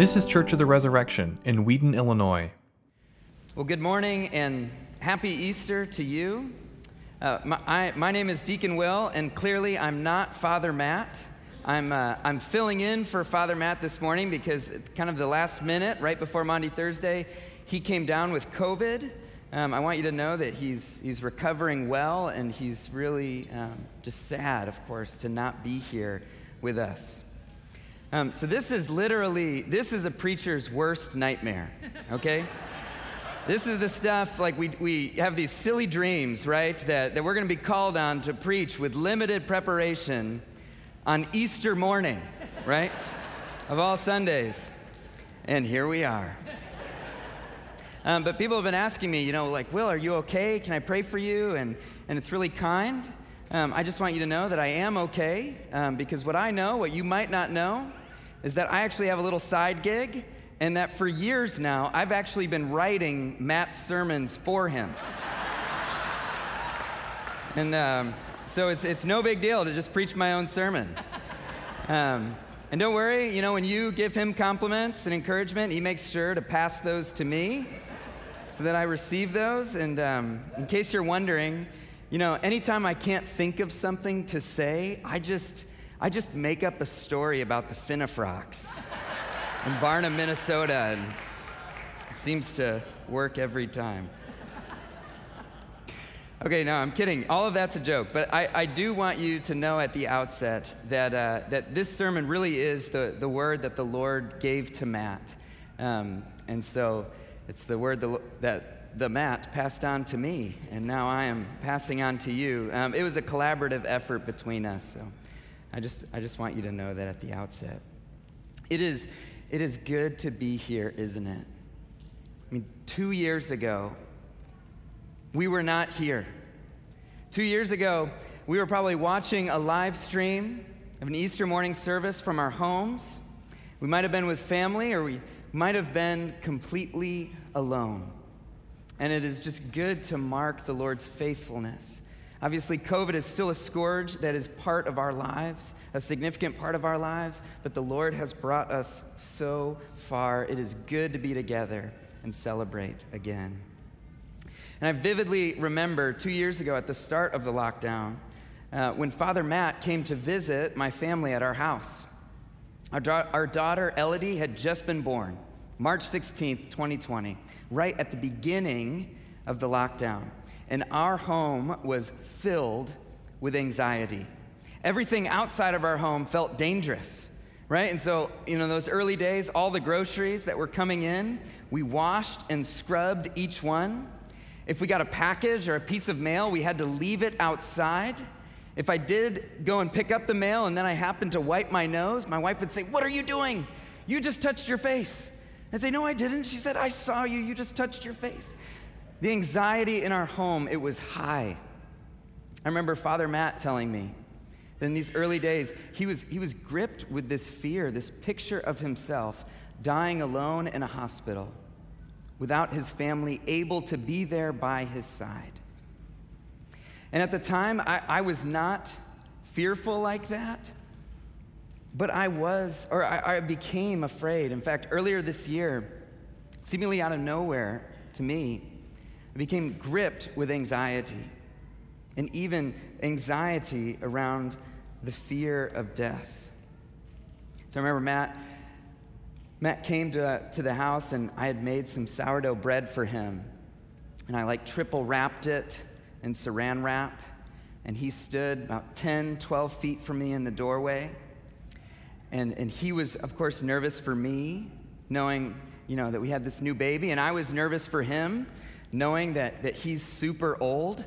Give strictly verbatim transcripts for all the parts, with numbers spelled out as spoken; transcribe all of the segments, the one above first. This is Church of the Resurrection in Wheaton, Illinois. Well, good morning and happy Easter to you. Uh, my, I, my name is Deacon Will, and clearly I'm not Father Matt. I'm uh, I'm filling in for Father Matt this morning because kind of the last minute, right before Maundy Thursday, he came down with COVID. Um, I want you to know that he's he's recovering well, and he's really um, just sad, of course, to not be here with us. Um, so this is literally, this is a preacher's worst nightmare, okay? This is the stuff, like we we have these silly dreams, right, that, that we're going to be called on to preach with limited preparation on Easter morning, right, of all Sundays. And here we are. Um, but people have been asking me, you know, like, Will, are you okay? Can I pray for you? And, and it's really kind. Um, I just want you to know that I am okay, um, because what I know, what you might not know, is that I actually have a little side gig, and that for years now, I've actually been writing Matt's sermons for him. and um, so it's it's no big deal to just preach my own sermon. Um, and don't worry, you know, when you give him compliments and encouragement, he makes sure to pass those to me so that I receive those. And um, in case you're wondering, you know, anytime I can't think of something to say, I just I just make up a story about the Finnafrocks in Barnum, Minnesota, and it seems to work every time. Okay, no, I'm kidding. All of that's a joke, but I, I do want you to know at the outset that uh, that this sermon really is the, the word that the Lord gave to Matt, um, and so it's the word the, that. the Matt passed on to me, and now I am passing on to you. Um, it was a collaborative effort between us, so I just I just want you to know that at the outset. It is it is good to be here, isn't it? I mean, two years ago, we were not here. Two years ago, we were probably watching a live stream of an Easter morning service from our homes. We might have been with family, or we might have been completely alone. And it is just good to mark the Lord's faithfulness. Obviously, COVID is still a scourge that is part of our lives, a significant part of our lives, but the Lord has brought us so far. It is good to be together and celebrate again. And I vividly remember two years ago at the start of the lockdown, uh, when Father Matt came to visit my family at our house. Our, da- our daughter, Elodie, had just been born. March sixteenth, twenty twenty, right at the beginning of the lockdown. And our home was filled with anxiety. Everything outside of our home felt dangerous, right? And so, you know, those early days, all the groceries that were coming in, we washed and scrubbed each one. If we got a package or a piece of mail, we had to leave it outside. If I did go and pick up the mail and then I happened to wipe my nose, my wife would say, "What are you doing? You just touched your face." I'd say, "No, I didn't." She said, "I saw you. You just touched your face." The anxiety in our home, it was high. I remember Father Matt telling me that in these early days, he was he was gripped with this fear, this picture of himself dying alone in a hospital without his family able to be there by his side. And at the time, I, I was not fearful like that. But I was, or I, I became afraid. In fact, earlier this year, seemingly out of nowhere to me, I became gripped with anxiety, and even anxiety around the fear of death. So I remember Matt, Matt came to, uh, to the house, and I had made some sourdough bread for him. And I like triple wrapped it in saran wrap, and he stood about ten, twelve feet from me in the doorway. And and he was, of course, nervous for me, knowing, you know, that we had this new baby. And I was nervous for him, knowing that, that he's super old.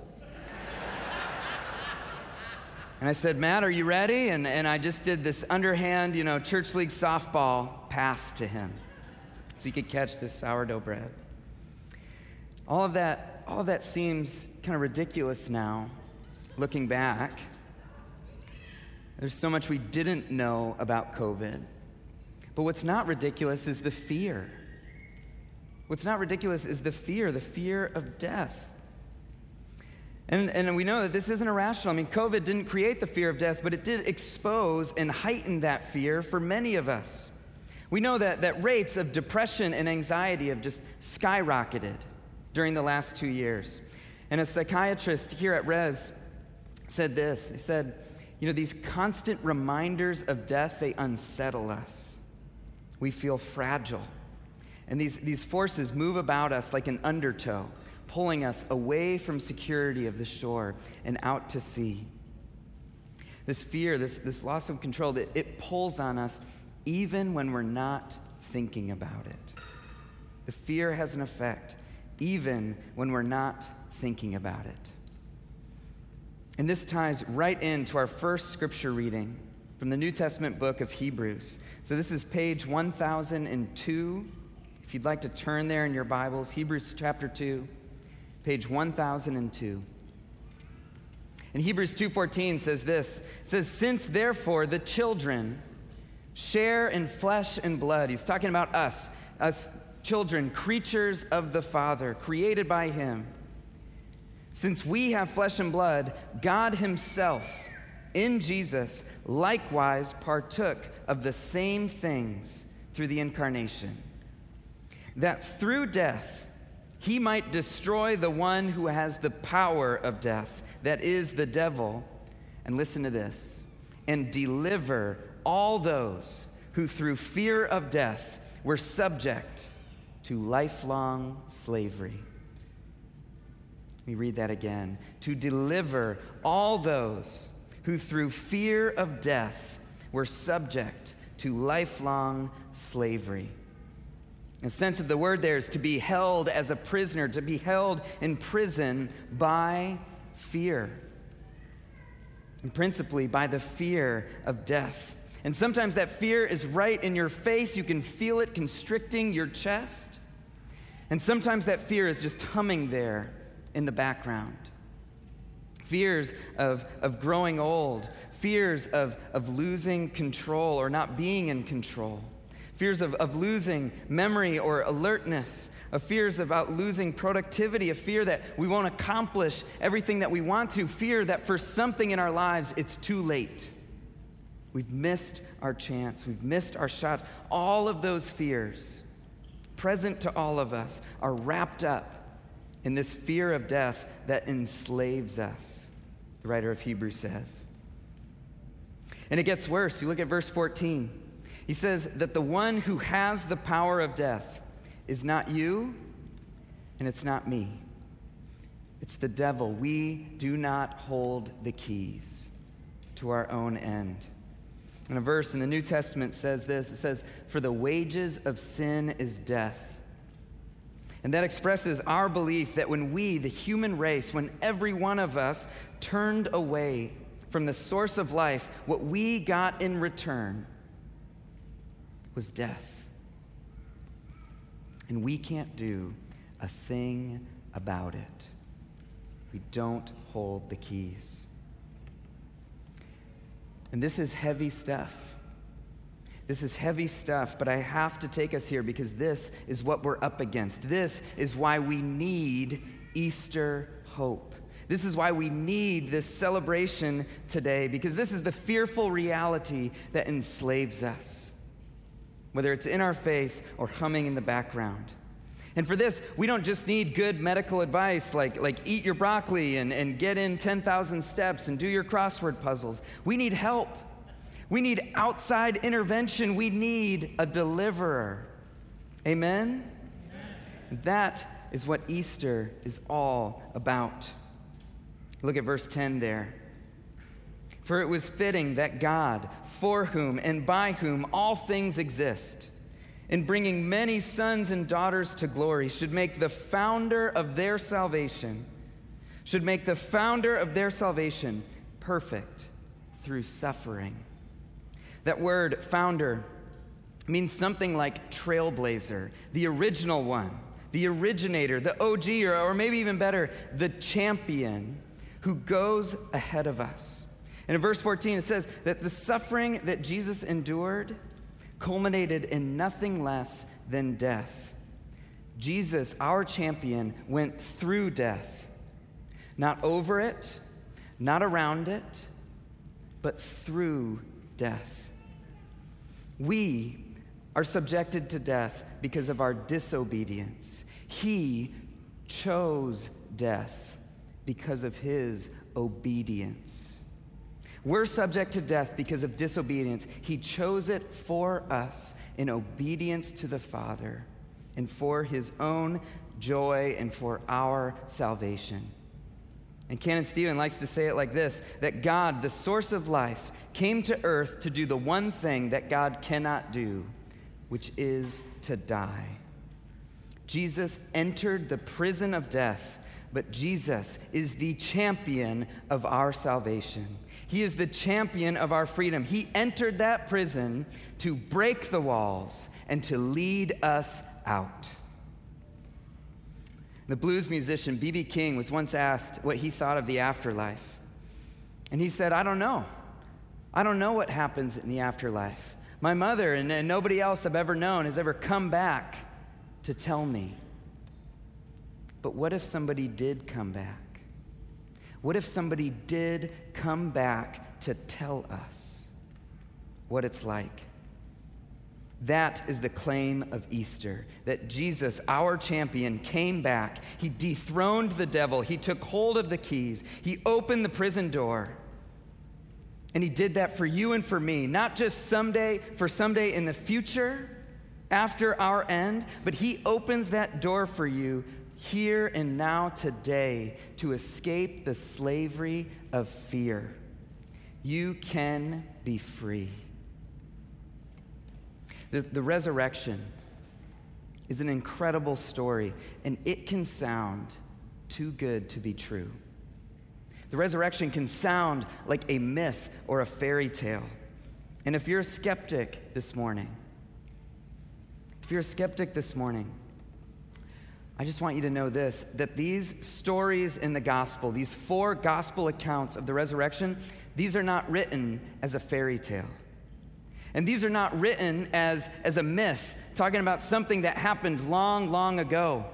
And I said, "Matt, are you ready?" And and I just did this underhand, you know, church league softball pass to him so he could catch this sourdough bread. All of that, all of that seems kind of ridiculous now, looking back. There's so much we didn't know about COVID. But what's not ridiculous is the fear. What's not ridiculous is the fear, the fear of death. And, and we know that this isn't irrational. I mean, COVID didn't create the fear of death, but it did expose and heighten that fear for many of us. We know that, that rates of depression and anxiety have just skyrocketed during the last two years. And a psychiatrist here at Res said this. They said, you know, these constant reminders of death, they unsettle us. We feel fragile. And these, these forces move about us like an undertow, pulling us away from security of the shore and out to sea. This fear, this, this loss of control, it, it pulls on us even when we're not thinking about it. The fear has an effect even when we're not thinking about it. And this ties right into our first scripture reading from the New Testament book of Hebrews. So this is page one thousand two. If you'd like to turn there in your Bibles, Hebrews chapter two, page one thousand two. And Hebrews two fourteen says this. It says, since therefore the children share in flesh and blood. He's talking about us, us children, creatures of the Father, created by him. Since we have flesh and blood, God himself in Jesus likewise partook of the same things through the incarnation, that through death he might destroy the one who has the power of death, that is the devil, and listen to this, and deliver all those who through fear of death were subject to lifelong slavery. Let me read that again. To deliver all those who through fear of death were subject to lifelong slavery. The sense of the word there is to be held as a prisoner, to be held in prison by fear, and principally by the fear of death. And sometimes that fear is right in your face. You can feel it constricting your chest. And sometimes that fear is just humming there in the background. Fears of, of growing old. Fears of, of losing control or not being in control. Fears of, of losing memory or alertness. Of fears about losing productivity. A fear that we won't accomplish everything that we want to. Fear that for something in our lives, it's too late. We've missed our chance. We've missed our shot. All of those fears, present to all of us, are wrapped up in this fear of death that enslaves us, the writer of Hebrews says. And it gets worse. You look at verse fourteen. He says that the one who has the power of death is not you, and it's not me. It's the devil. We do not hold the keys to our own end. And a verse in the New Testament says this. It says, for the wages of sin is death. And that expresses our belief that when we, the human race, when every one of us turned away from the source of life, what we got in return was death. And we can't do a thing about it. We don't hold the keys. And this is heavy stuff. This is heavy stuff, but I have to take us here because this is what we're up against. This is why we need Easter hope. This is why we need this celebration today, because this is the fearful reality that enslaves us, whether it's in our face or humming in the background. And for this, we don't just need good medical advice like, like eat your broccoli and, and get in ten thousand steps and do your crossword puzzles. We need help. We need outside intervention. We need a deliverer. Amen? Amen. That is what Easter is all about. Look at verse ten there. For it was fitting that God, for whom and by whom all things exist, in bringing many sons and daughters to glory, should make the founder of their salvation, should make the founder of their salvation perfect through suffering. That word, founder, means something like trailblazer, the original one, the originator, the O G, or, or maybe even better, the champion who goes ahead of us. And in verse fourteen, it says that the suffering that Jesus endured culminated in nothing less than death. Jesus, our champion, went through death, not over it, not around it, but through death. We are subjected to death because of our disobedience. He chose death because of his obedience. We're subject to death because of disobedience. He chose it for us in obedience to the Father and for his own joy and for our salvation. And Canon Stephen likes to say it like this, that God, the source of life, came to earth to do the one thing that God cannot do, which is to die. Jesus entered the prison of death, but Jesus is the champion of our salvation. He is the champion of our freedom. He entered that prison to break the walls and to lead us out. The blues musician B B King was once asked what he thought of the afterlife. And he said, I don't know. I don't know what happens in the afterlife. My mother and, and nobody else I've ever known has ever come back to tell me. But what if somebody did come back? What if somebody did come back to tell us what it's like? That is the claim of Easter, that Jesus, our champion, came back. He dethroned the devil. He took hold of the keys. He opened the prison door. And he did that for you and for me, not just someday, for someday in the future, after our end, but he opens that door for you here and now today to escape the slavery of fear. You can be free. The, the resurrection is an incredible story, and it can sound too good to be true. The resurrection can sound like a myth or a fairy tale. And if you're a skeptic this morning, if you're a skeptic this morning, I just want you to know this, that these stories in the gospel, these four gospel accounts of the resurrection, these are not written as a fairy tale. And these are not written as, as a myth, talking about something that happened long, long ago.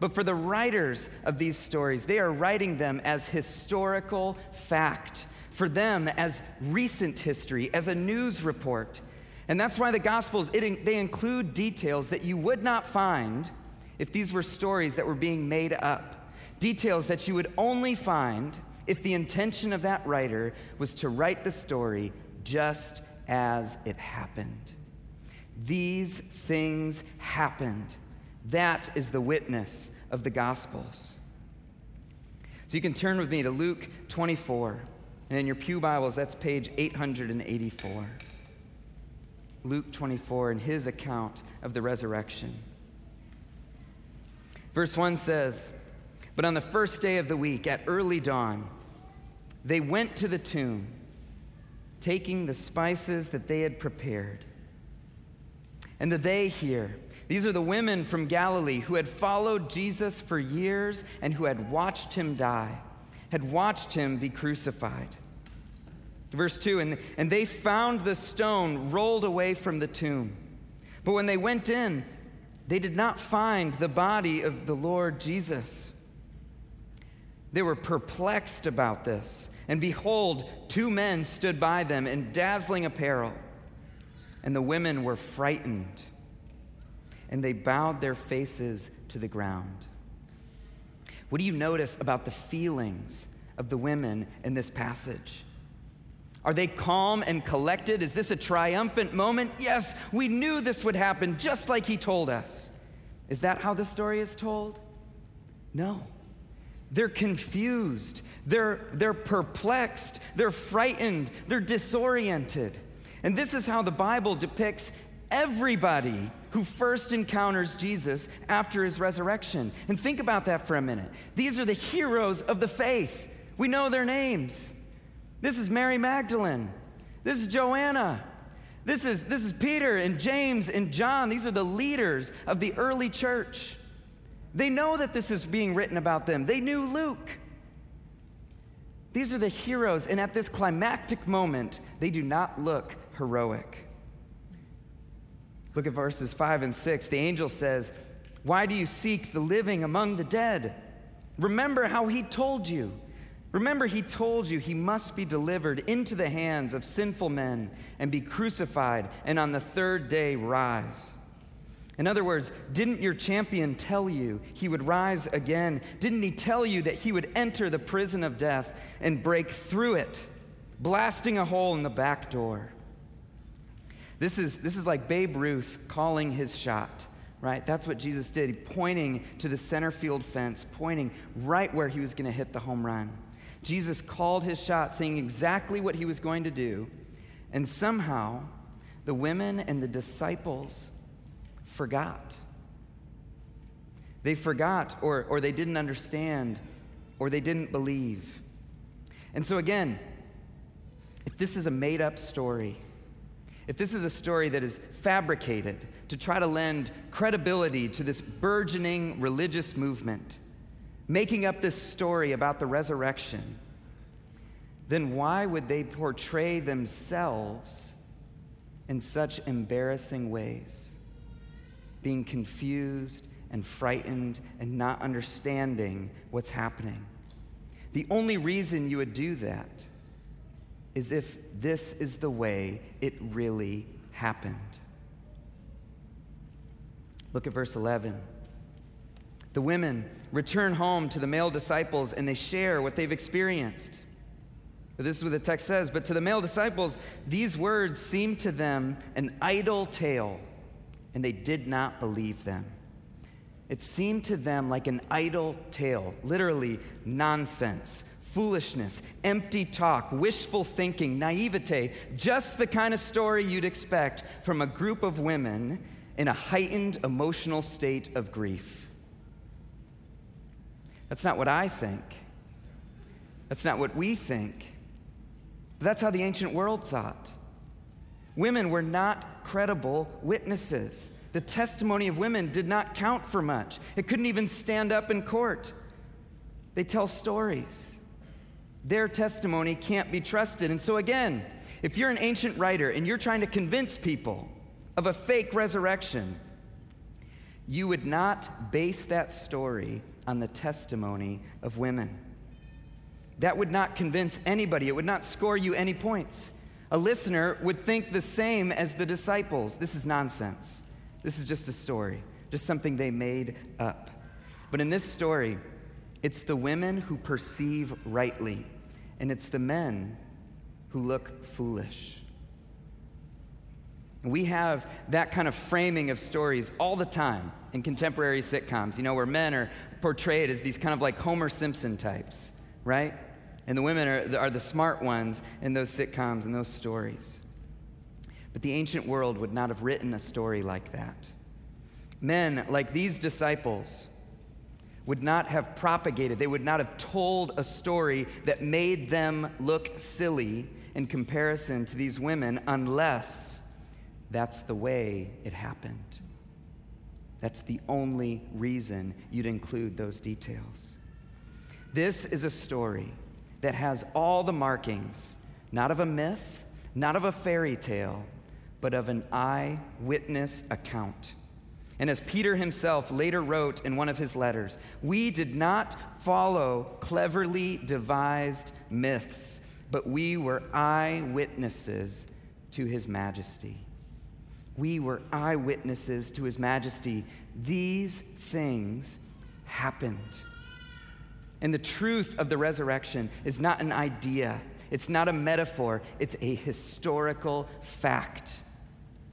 But for the writers of these stories, they are writing them as historical fact. For them, as recent history, as a news report. And that's why the Gospels, it, they include details that you would not find if these were stories that were being made up. Details that you would only find if the intention of that writer was to write the story just as it happened. These things happened. That is the witness of the Gospels. So you can turn with me to Luke twenty-four. And in your pew Bibles, that's page eight hundred eighty-four. Luke twenty-four and his account of the resurrection. Verse one says, "But on the first day of the week, at early dawn, they went to the tomb, taking the spices that they had prepared." And the they here, these are the women from Galilee who had followed Jesus for years and who had watched him die, had watched him be crucified. Verse two, and, and they found the stone rolled away from the tomb. But when they went in, they did not find the body of the Lord Jesus. They were perplexed about this. And behold, two men stood by them in dazzling apparel. And the women were frightened, and they bowed their faces to the ground. What do you notice about the feelings of the women in this passage? Are they calm and collected? Is this a triumphant moment? Yes, we knew this would happen just like he told us. Is that how the story is told? No. They're confused, they're, they're perplexed, they're frightened, they're disoriented. And this is how the Bible depicts everybody who first encounters Jesus after his resurrection. And think about that for a minute. These are the heroes of the faith. We know their names. This is Mary Magdalene. This is Joanna. This is, this is Peter and James and John. These are the leaders of the early church. They know that this is being written about them. They knew Luke. These are the heroes, and at this climactic moment, they do not look heroic. Look at verses five and six. The angel says, "Why do you seek the living among the dead? Remember how he told you Remember, he told you he must be delivered into the hands of sinful men and be crucified and on the third day rise. In other words, didn't your champion tell you he would rise again? Didn't he tell you that he would enter the prison of death and break through it, blasting a hole in the back door? This is, this is like Babe Ruth calling his shot, right? That's what Jesus did, pointing to the center field fence, pointing right where he was going to hit the home run. Jesus called his shot, saying exactly what he was going to do, and somehow the women and the disciples forgot. They forgot, or, or they didn't understand, or they didn't believe. And so again, if this is a made-up story, if this is a story that is fabricated to try to lend credibility to this burgeoning religious movement, making up this story about the resurrection, then why would they portray themselves in such embarrassing ways, being confused and frightened and not understanding what's happening? The only reason you would do that is if this is the way it really happened. Look at verse eleven. The women return home to the male disciples and they share what they've experienced. This is what the text says, but to the male disciples, these words seemed to them an idle tale, and they did not believe them. It seemed to them like an idle tale, literally nonsense, foolishness, empty talk, wishful thinking, naivete, just the kind of story you'd expect from a group of women in a heightened emotional state of grief. That's not what I think. That's not what we think. But that's how the ancient world thought. Women were not credible witnesses. The testimony of women did not count for much. It couldn't even stand up in court. They tell stories. Their testimony can't be trusted. And so again, if you're an ancient writer and you're trying to convince people of a fake resurrection, you would not base that story on the testimony of women. That would not convince anybody. It would not score you any points. A listener would think the same as the disciples. This is nonsense. This is just a story, just something they made up. But in this story, it's the women who perceive rightly, and it's the men who look foolish. We have that kind of framing of stories all the time in contemporary sitcoms, you know, where men are portrayed as these kind of like Homer Simpson types, right? And the women are, are the smart ones in those sitcoms and those stories. But the ancient world would not have written a story like that. Men like these disciples would not have propagated, they would not have told a story that made them look silly in comparison to these women unless that's the way it happened. That's the only reason you'd include those details. This is a story that has all the markings, not of a myth, not of a fairy tale, but of an eyewitness account. And as Peter himself later wrote in one of his letters, we did not follow cleverly devised myths, but we were eyewitnesses to his majesty. We were eyewitnesses to his majesty. These things happened. And the truth of the resurrection is not an idea. It's not a metaphor. It's a historical fact.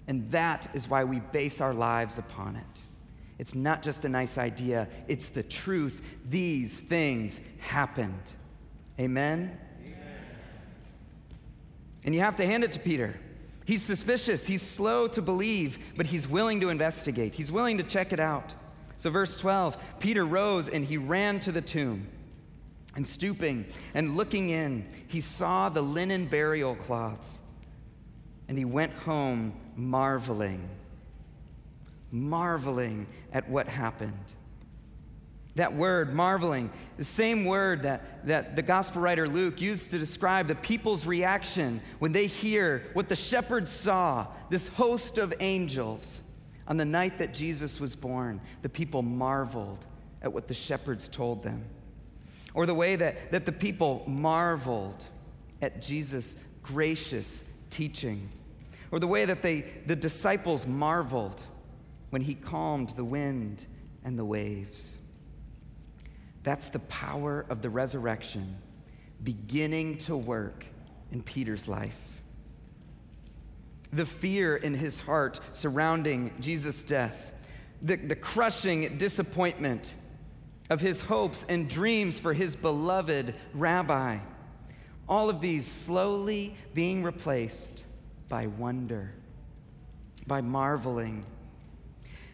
And that is why we base our lives upon it. It's not just a nice idea. It's the truth. These things happened. Amen? Amen. And you have to hand it to Peter. He's suspicious, he's slow to believe, but he's willing to investigate. He's willing to check it out. So verse twelve, Peter rose and he ran to the tomb. And stooping and looking in, he saw the linen burial cloths. And he went home marveling, marveling at what happened. That word, marveling, the same word that, that the gospel writer Luke used to describe the people's reaction when they hear what the shepherds saw, this host of angels. On the night that Jesus was born, the people marveled at what the shepherds told them. or the way that, that the people marveled at Jesus' gracious teaching, or the way that they the disciples marveled when he calmed the wind and the waves. That's the power of the resurrection beginning to work in Peter's life. The fear in his heart surrounding Jesus' death, the, the crushing disappointment of his hopes and dreams for his beloved rabbi, all of these slowly being replaced by wonder, by marveling.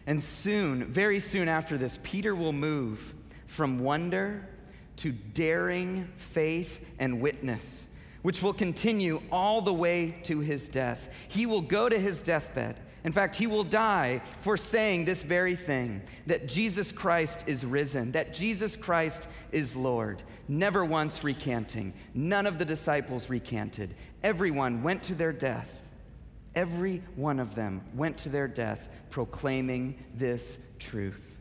And soon, very soon after this, Peter will move from wonder to daring faith and witness, which will continue all the way to his death. He will go to his deathbed. In fact, he will die for saying this very thing, that Jesus Christ is risen, that Jesus Christ is Lord, never once recanting. None of the disciples recanted. Everyone went to their death. Every one of them went to their death proclaiming this truth.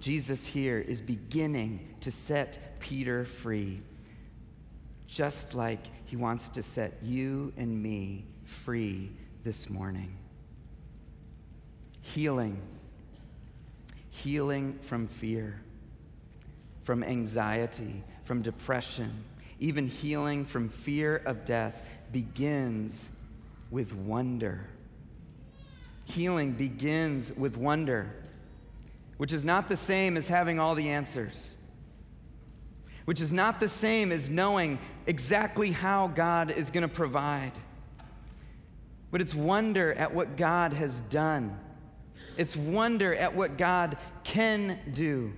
Jesus here is beginning to set Peter free, just like he wants to set you and me free this morning. Healing. Healing from fear, from anxiety, from depression, even healing from fear of death begins with wonder. Healing begins with wonder, which is not the same as having all the answers, which is not the same as knowing exactly how God is going to provide. But it's wonder at what God has done. It's wonder at what God can do.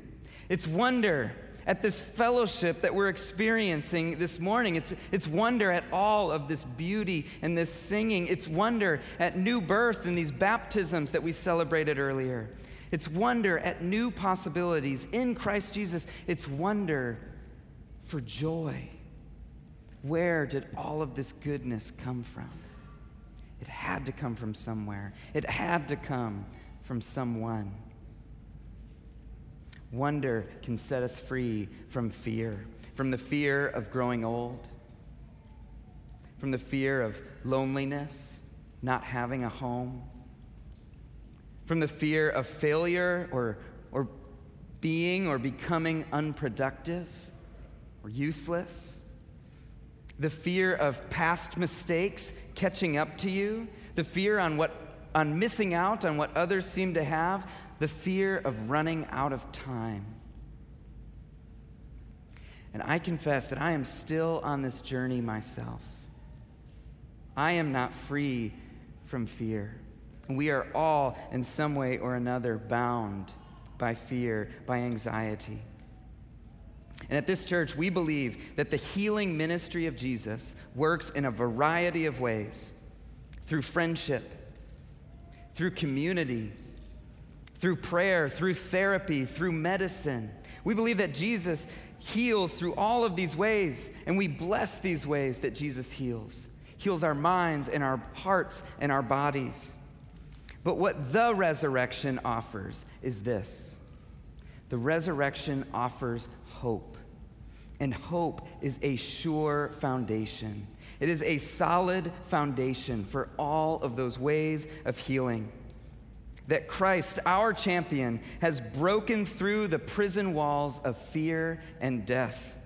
It's wonder at this fellowship that we're experiencing this morning. It's, it's wonder at all of this beauty and this singing. It's wonder at new birth and these baptisms that we celebrated earlier. It's wonder at new possibilities in Christ Jesus. It's wonder for joy. Where did all of this goodness come from? It had to come from somewhere. It had to come from someone. Wonder can set us free from fear, from the fear of growing old, from the fear of loneliness, not having a home, from the fear of failure or, or being or becoming unproductive or useless, the fear of past mistakes catching up to you, the fear on what on missing out on what others seem to have, the fear of running out of time. And I confess that I am still on this journey myself. I am not free from fear. We are all, in some way or another, bound by fear, by anxiety. And at this church, we believe that the healing ministry of Jesus works in a variety of ways, through friendship, through community, through prayer, through therapy, through medicine. We believe that Jesus heals through all of these ways, and we bless these ways that Jesus heals. Heals our minds and our hearts and our bodies. But what the resurrection offers is this. The resurrection offers hope. And hope is a sure foundation. It is a solid foundation for all of those ways of healing. That Christ, our champion, has broken through the prison walls of fear and death,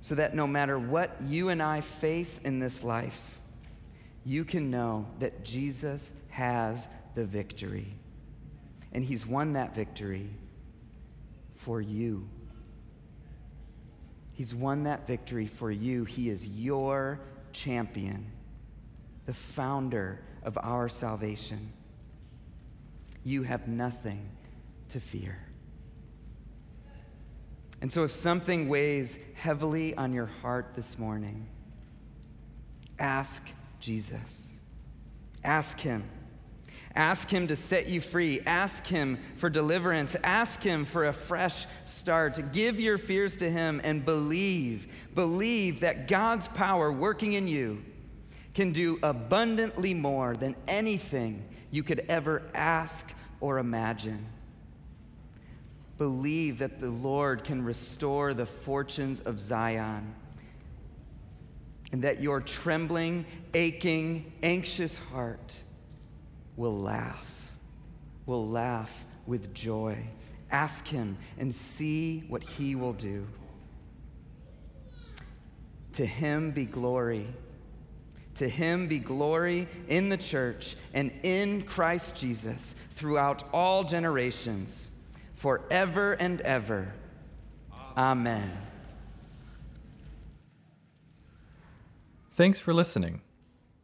so that no matter what you and I face in this life, you can know that Jesus has the victory. And he's won that victory for you. He's won that victory for you. He is your champion, the founder of our salvation. You have nothing to fear. And so if something weighs heavily on your heart this morning, ask Jesus. Ask him. Ask him to set you free. Ask him for deliverance. Ask him for a fresh start. Give your fears to him and believe. Believe that God's power working in you can do abundantly more than anything you could ever ask or imagine. Believe that the Lord can restore the fortunes of Zion, and that your trembling, aching, anxious heart will laugh, will laugh with joy. Ask him and see what he will do. To him be glory. To him be glory in the church and in Christ Jesus throughout all generations, forever and ever. Amen. Thanks for listening.